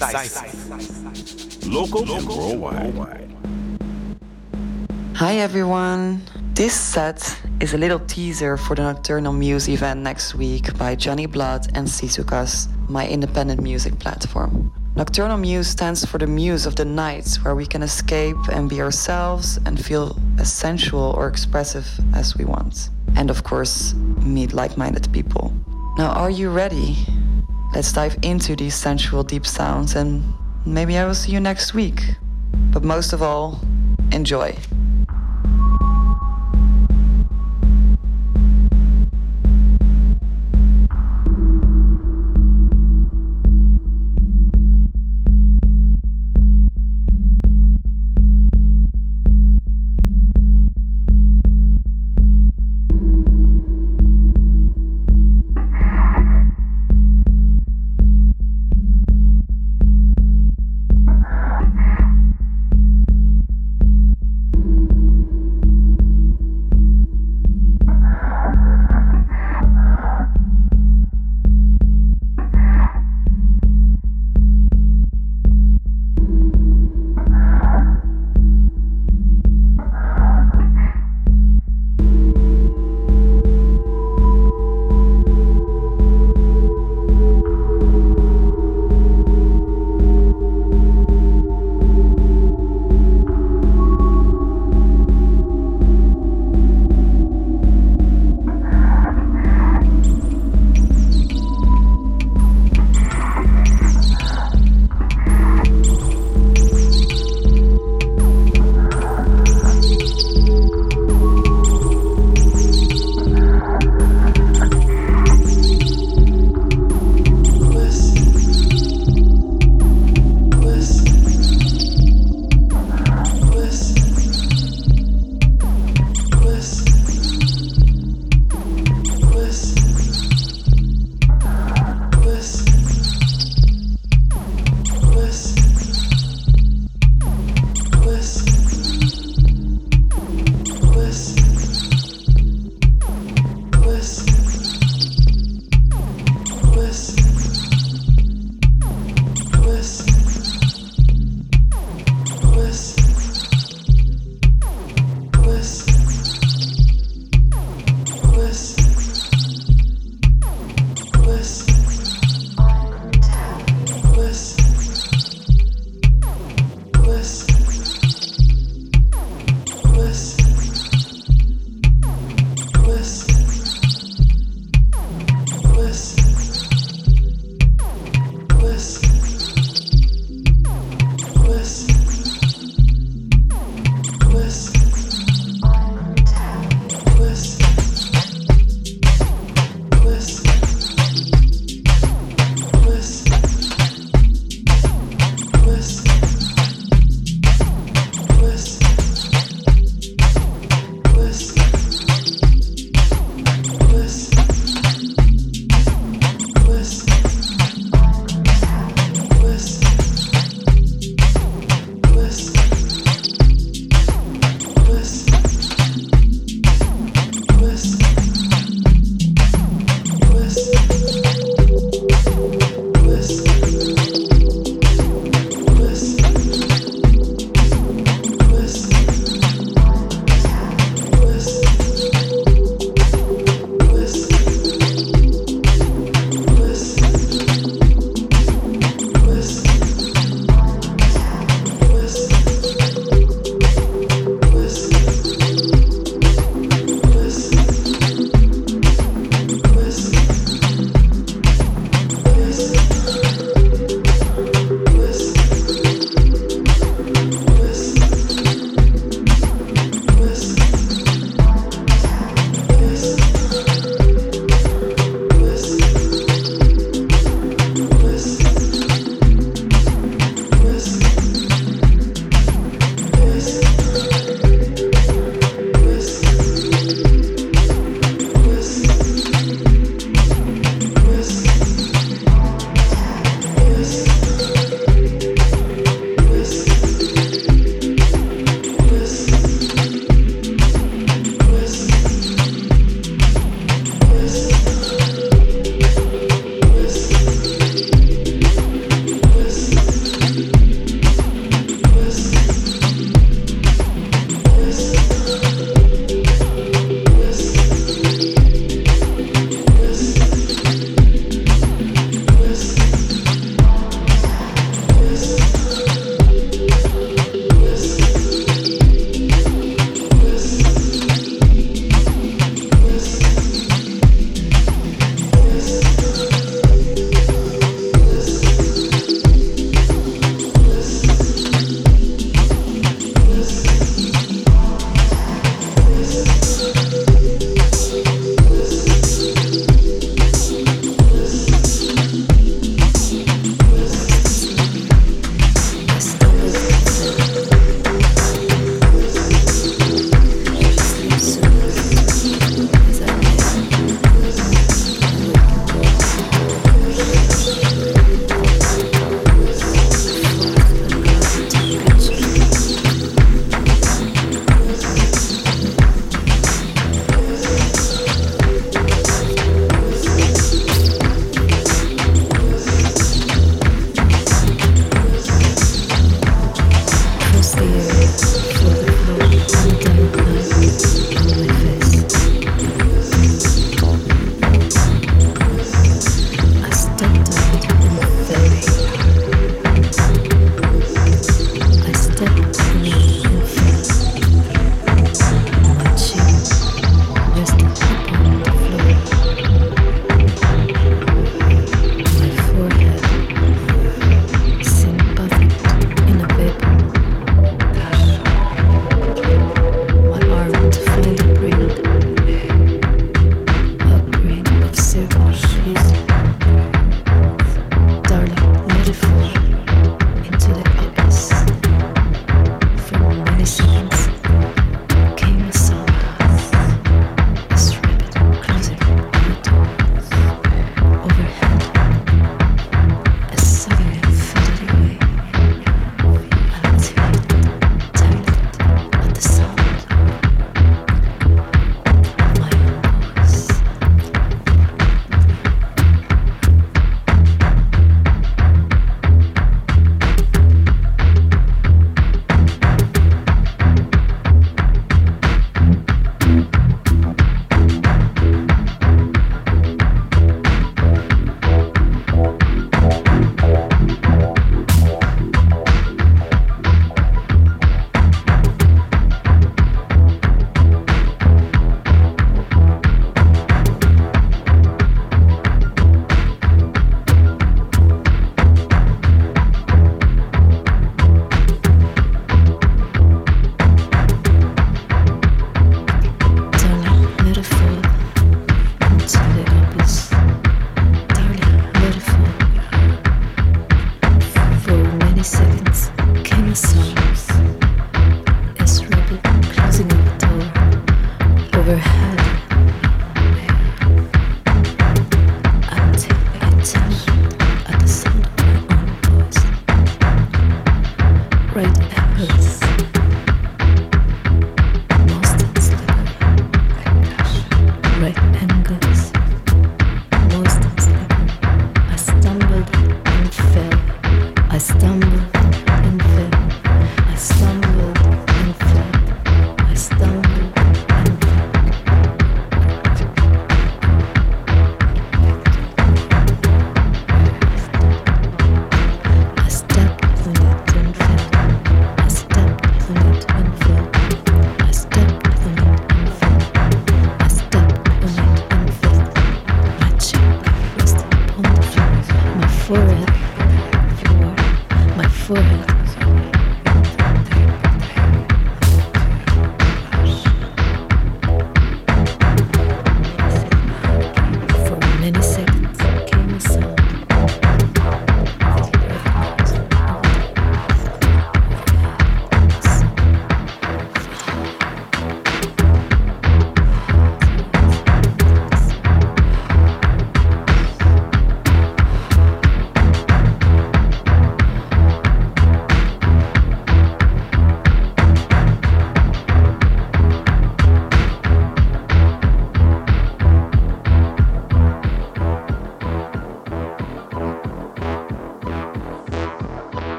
Decisive. Local and worldwide. Hi everyone. This set is a little teaser for the Nocturnal Muse event next week by Johnny Blood and Sisukas, my independent music platform. Nocturnal Muse stands for the muse of the night, where we can escape and be ourselves and feel as sensual or expressive as we want. And of course, meet like-minded people. Now, are you ready? Let's dive into these sensual deep sounds, and maybe I will see you next week. But most of all, enjoy.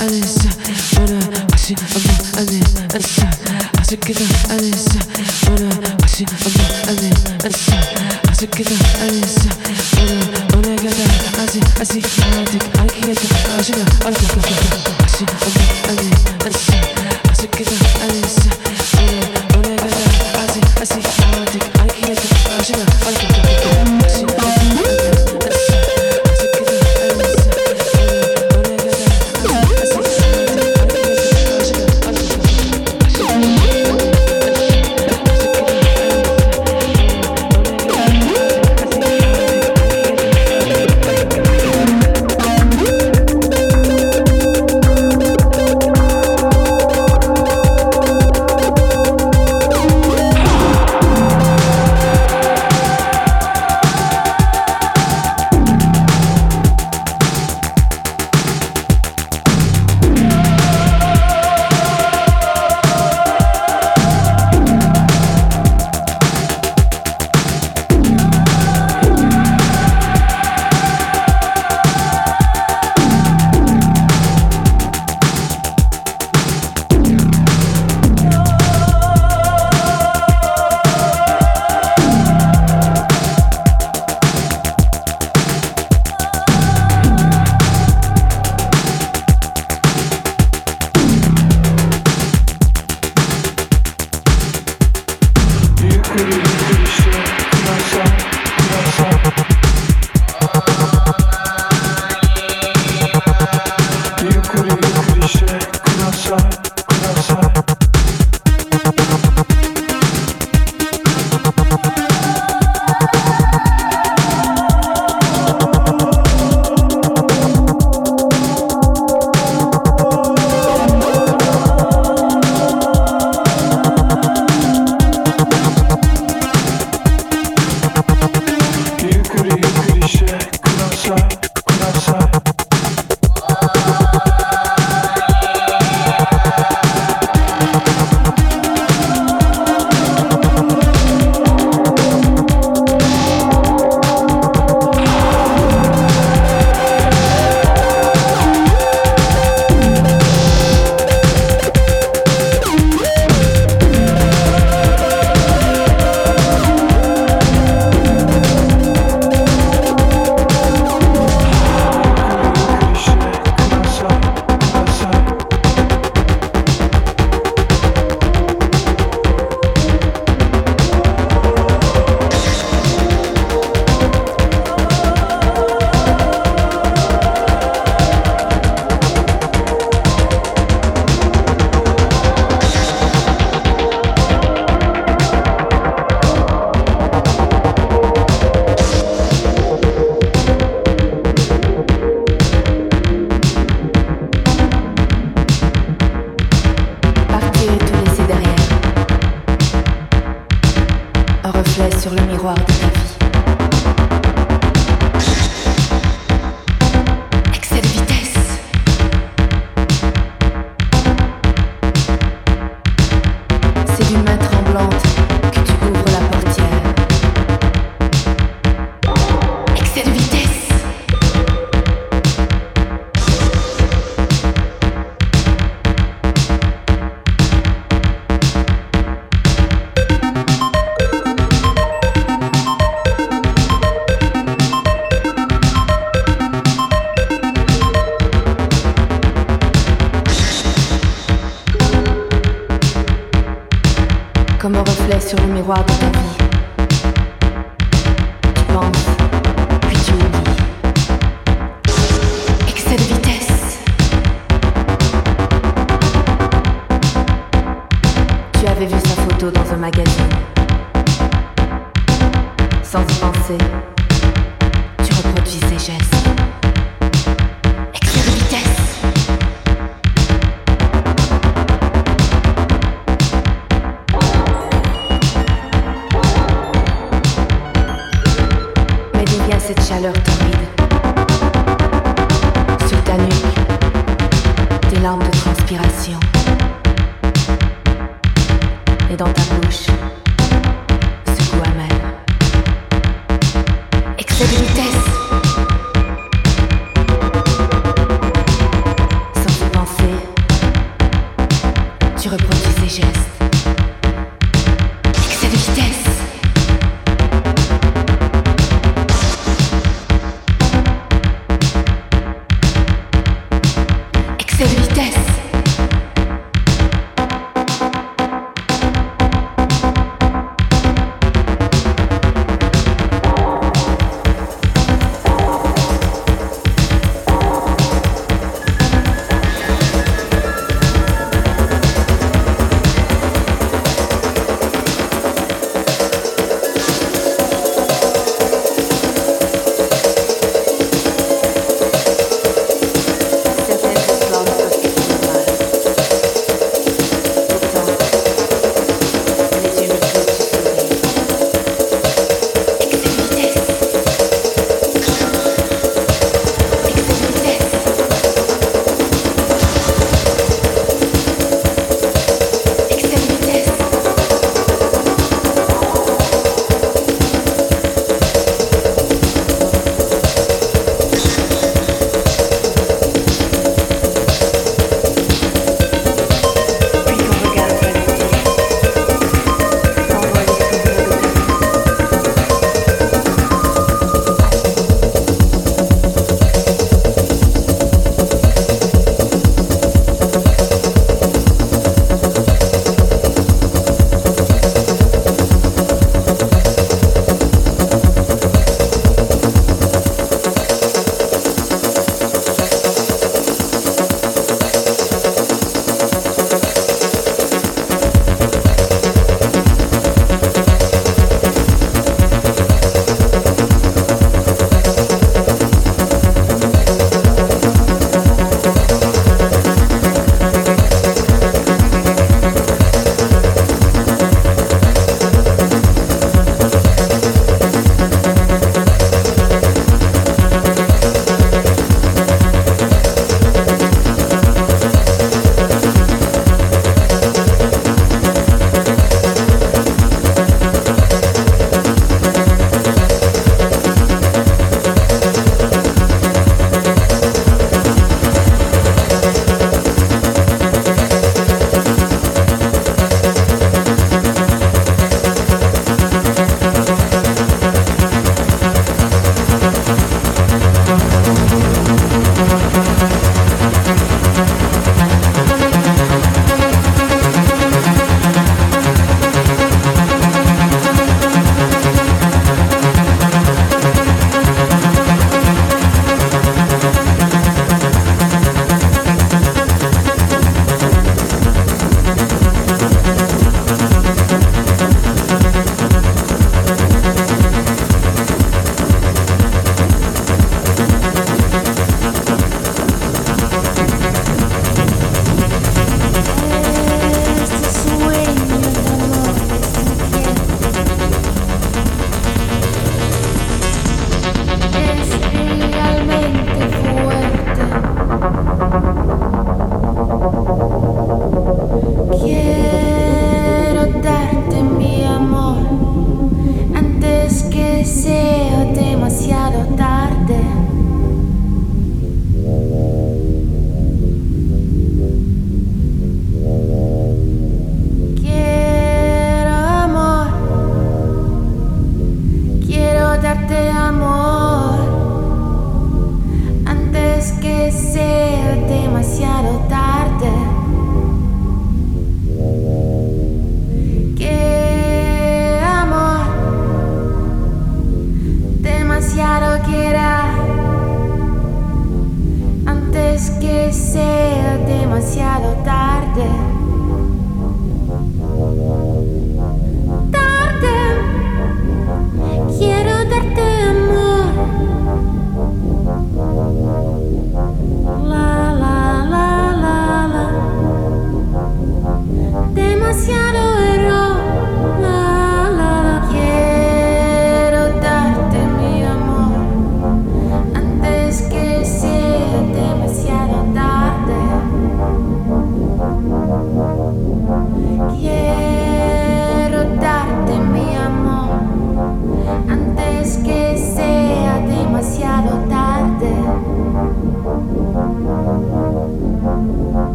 Sans y penser.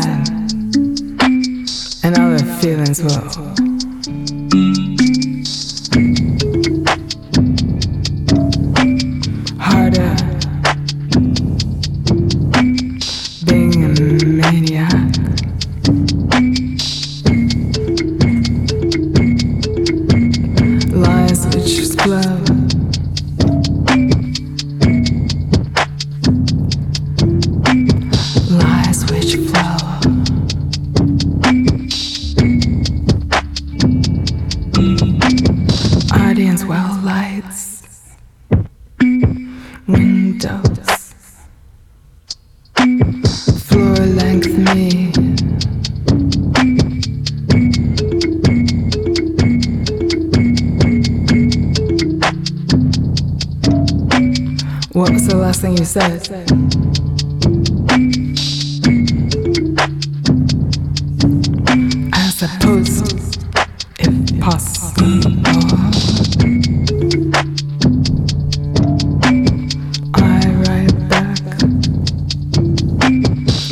time, and all their feelings will. What was the last thing you said? I suppose it possible. I write back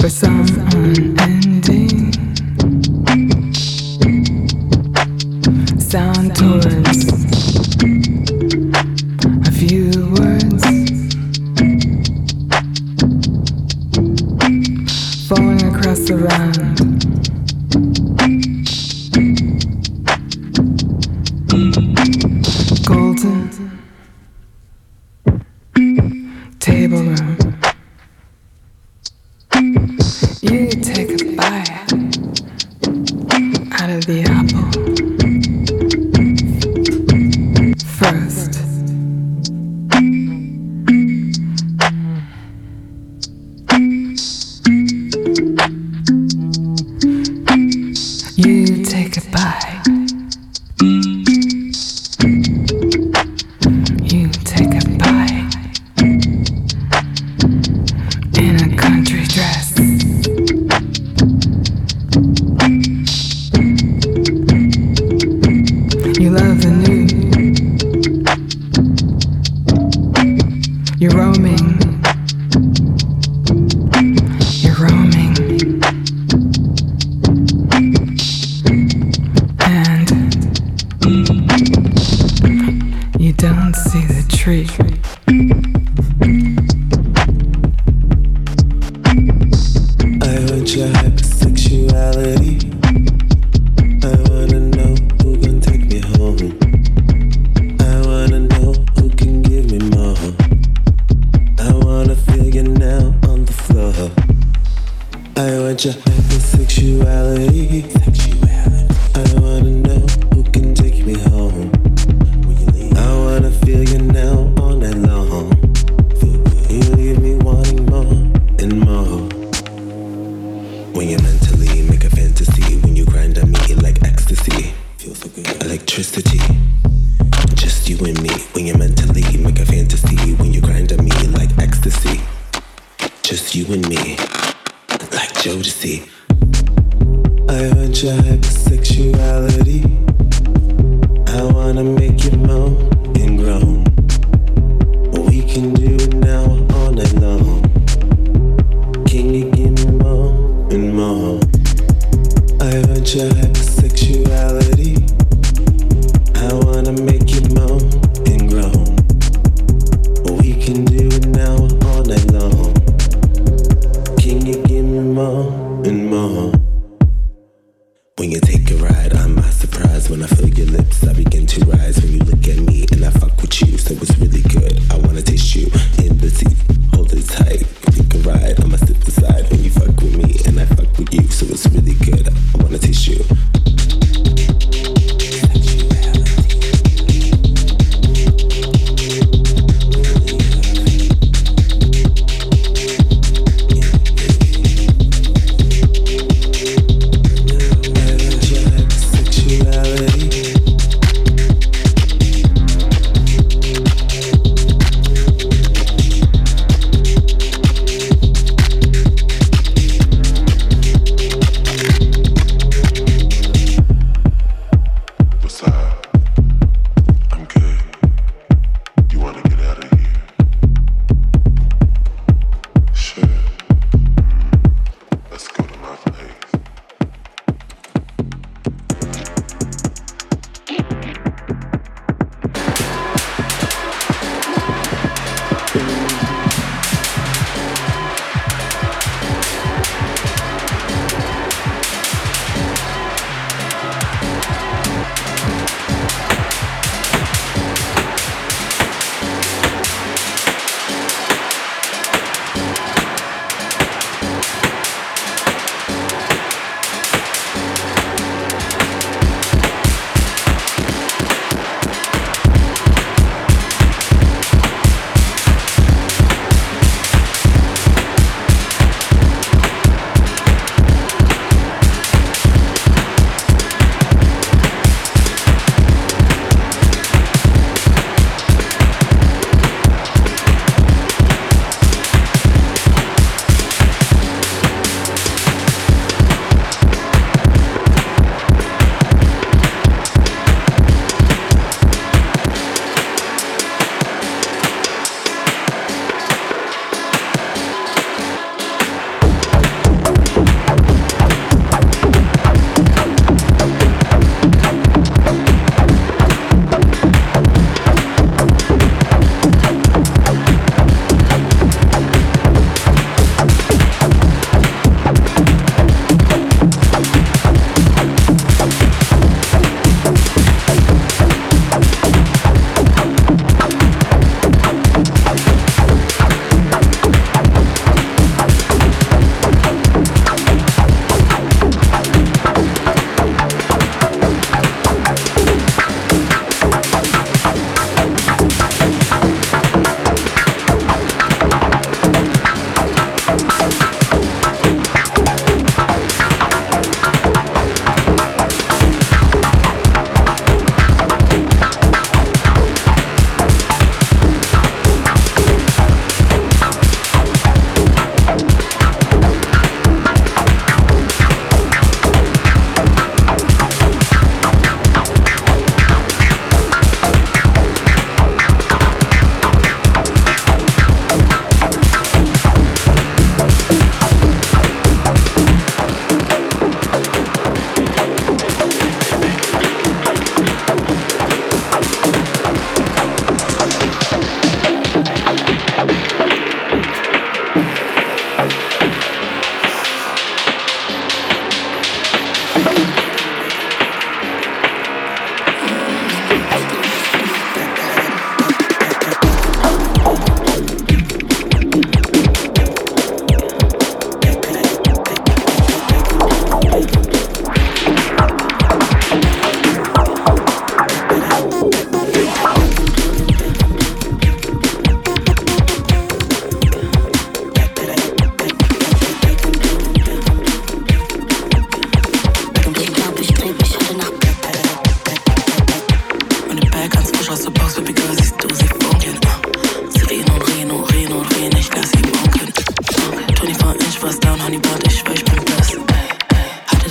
for some unending sound towards a few words. Falling across the round, golden table room. You take a bite out of the apple first.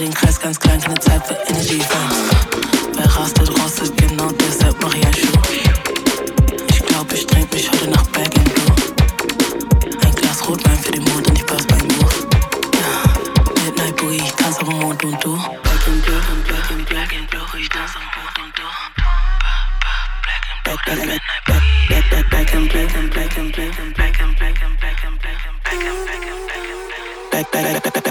den Kreis ganz klein, keine Zeit für Energy-Fans. Wer rastet, rostet, genau deshalb mach ich ein Schuh. Ich glaub, ich trink mich heute nach Back and Blue. Ein Glas Rotwein für den Mond und ich pass beim Move. Ja, Midnight Boogie, ich tanz auf dem Mond und du. Back and Blue, Black and Blue, ich tanz auf dem Mond und du. Back and Blue, Back and Blue, Back and Blue, Back and Blue, Back and Blue, Back and Blue, Back and Blue, Back and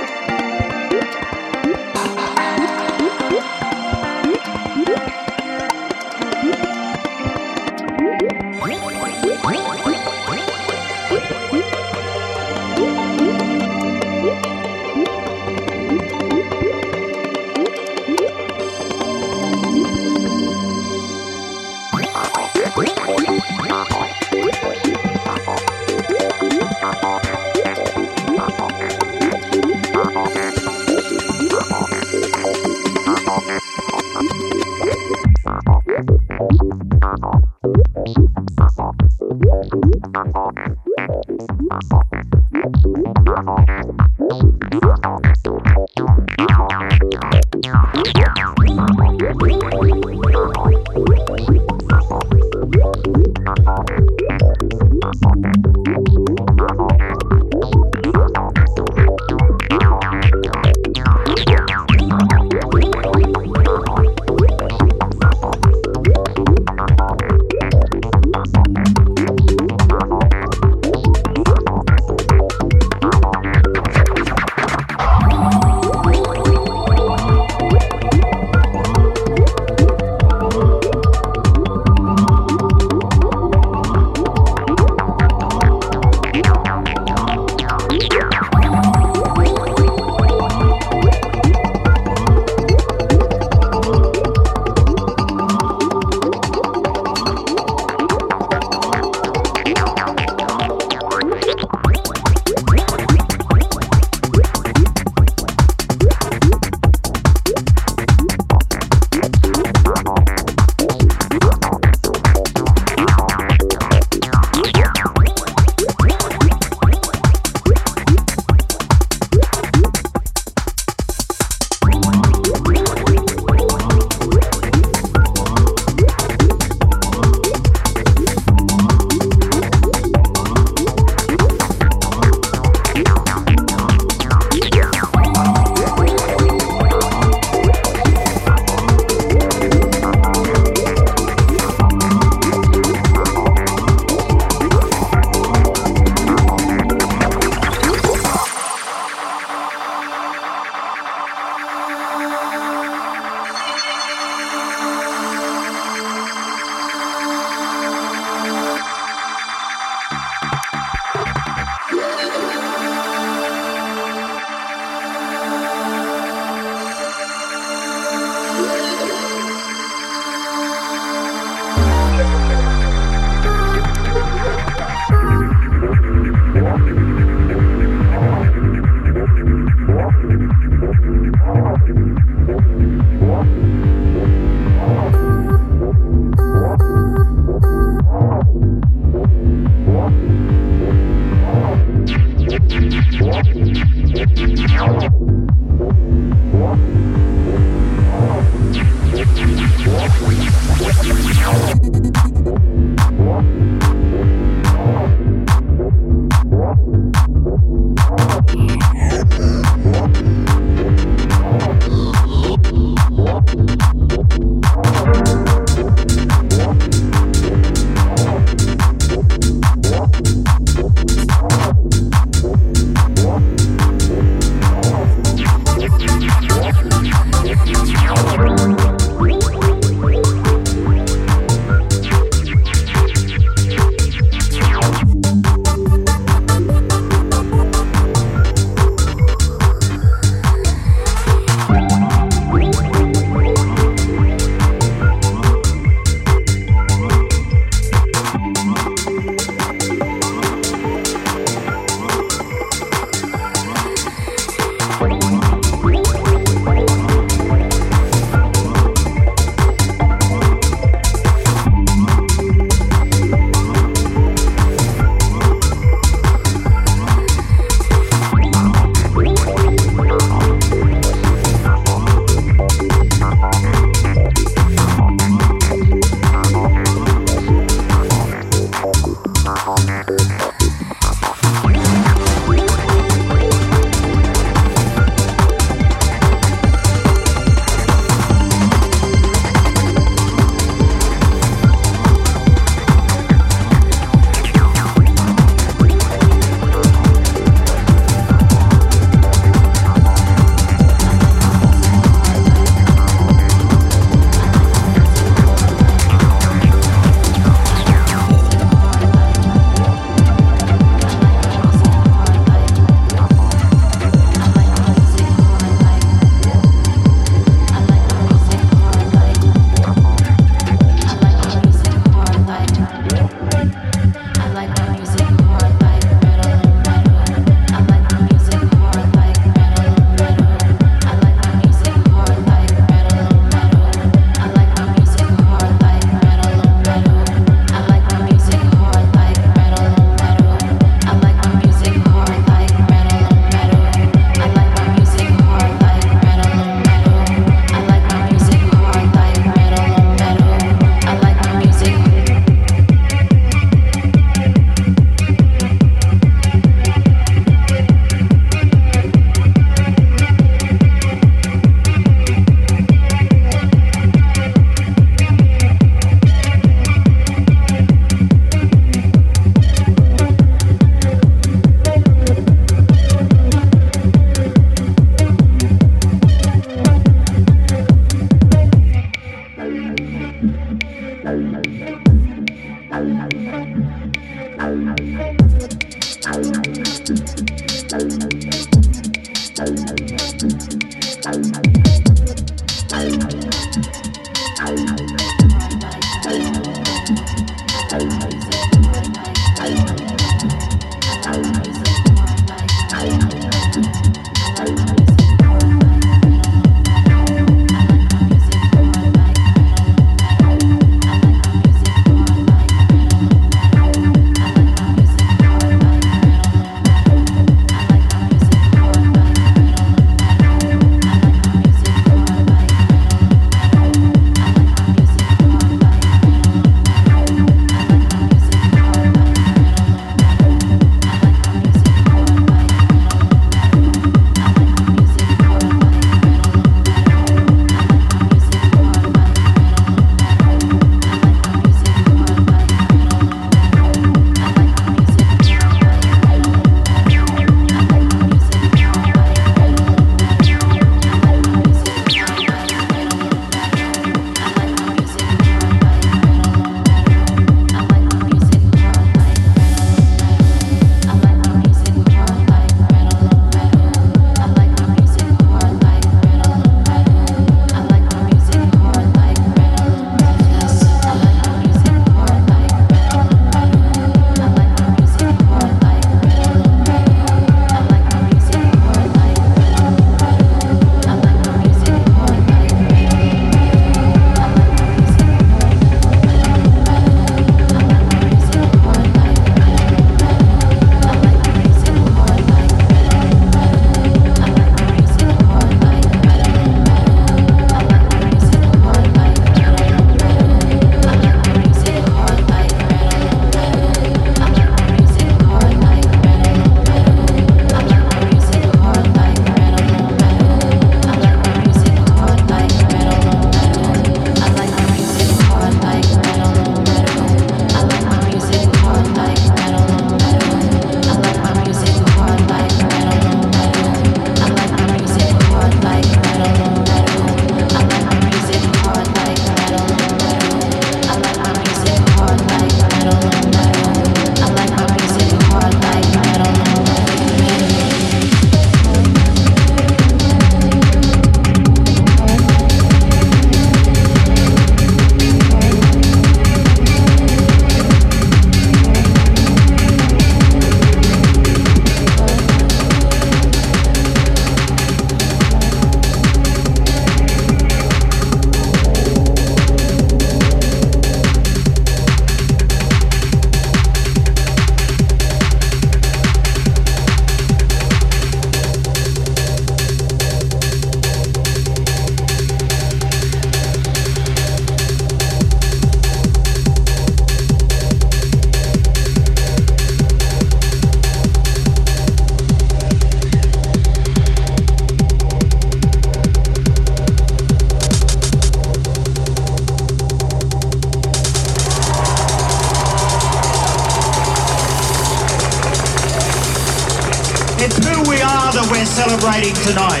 celebrating tonight.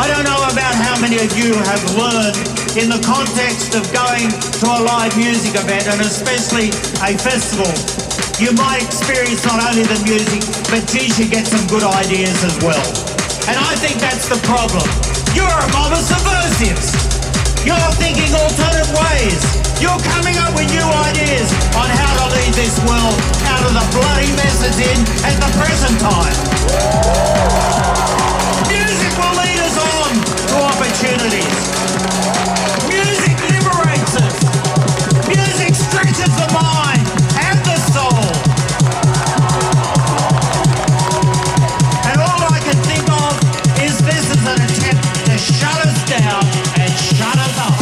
I don't know about how many of you have learned in the context of going to a live music event, and especially a festival. You might experience not only the music, but geez, you get some good ideas as well. And I think that's the problem. You're a mob of subversives. You're thinking alternative ways. You're coming up with new ideas on how to lead this world out of the bloody mess it's in at the present time. Music will lead us on to opportunities. Music liberates us. Music stretches the mind and the soul. And all I can think of is this is an attempt to shut us down and shut us up.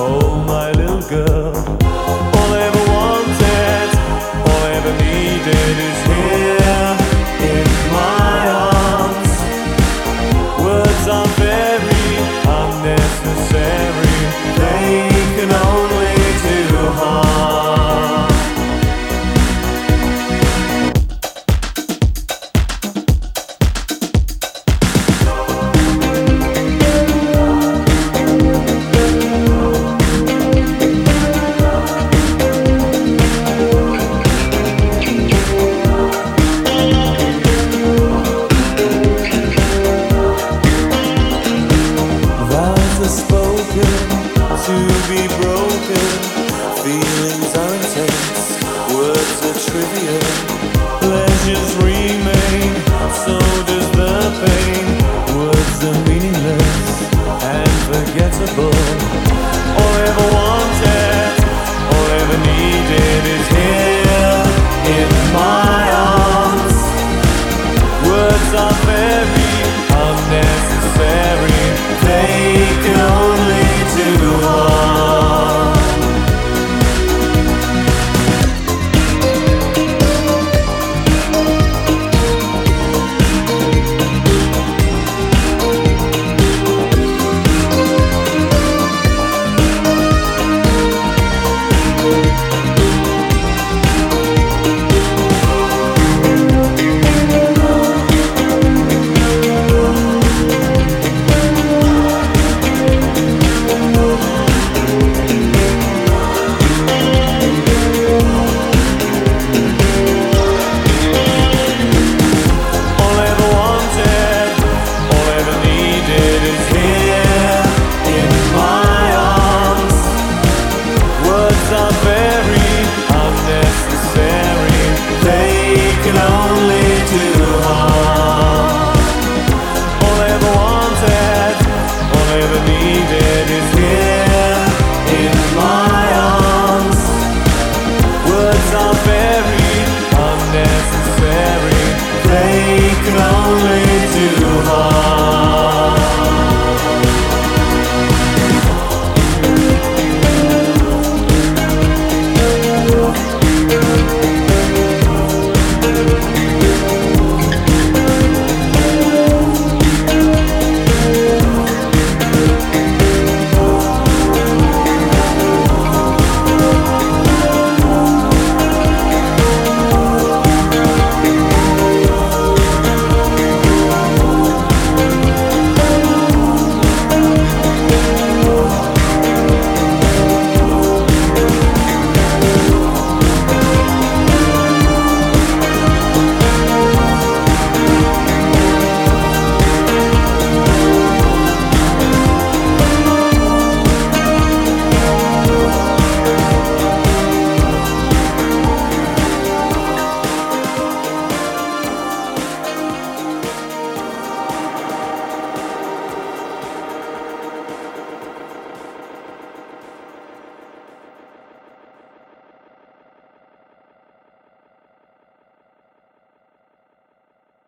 Oh, my little girl, all I ever wanted, all I ever ever needed is here in my arms. Words are very unnecessary, they can only do harm. Or ever wanted.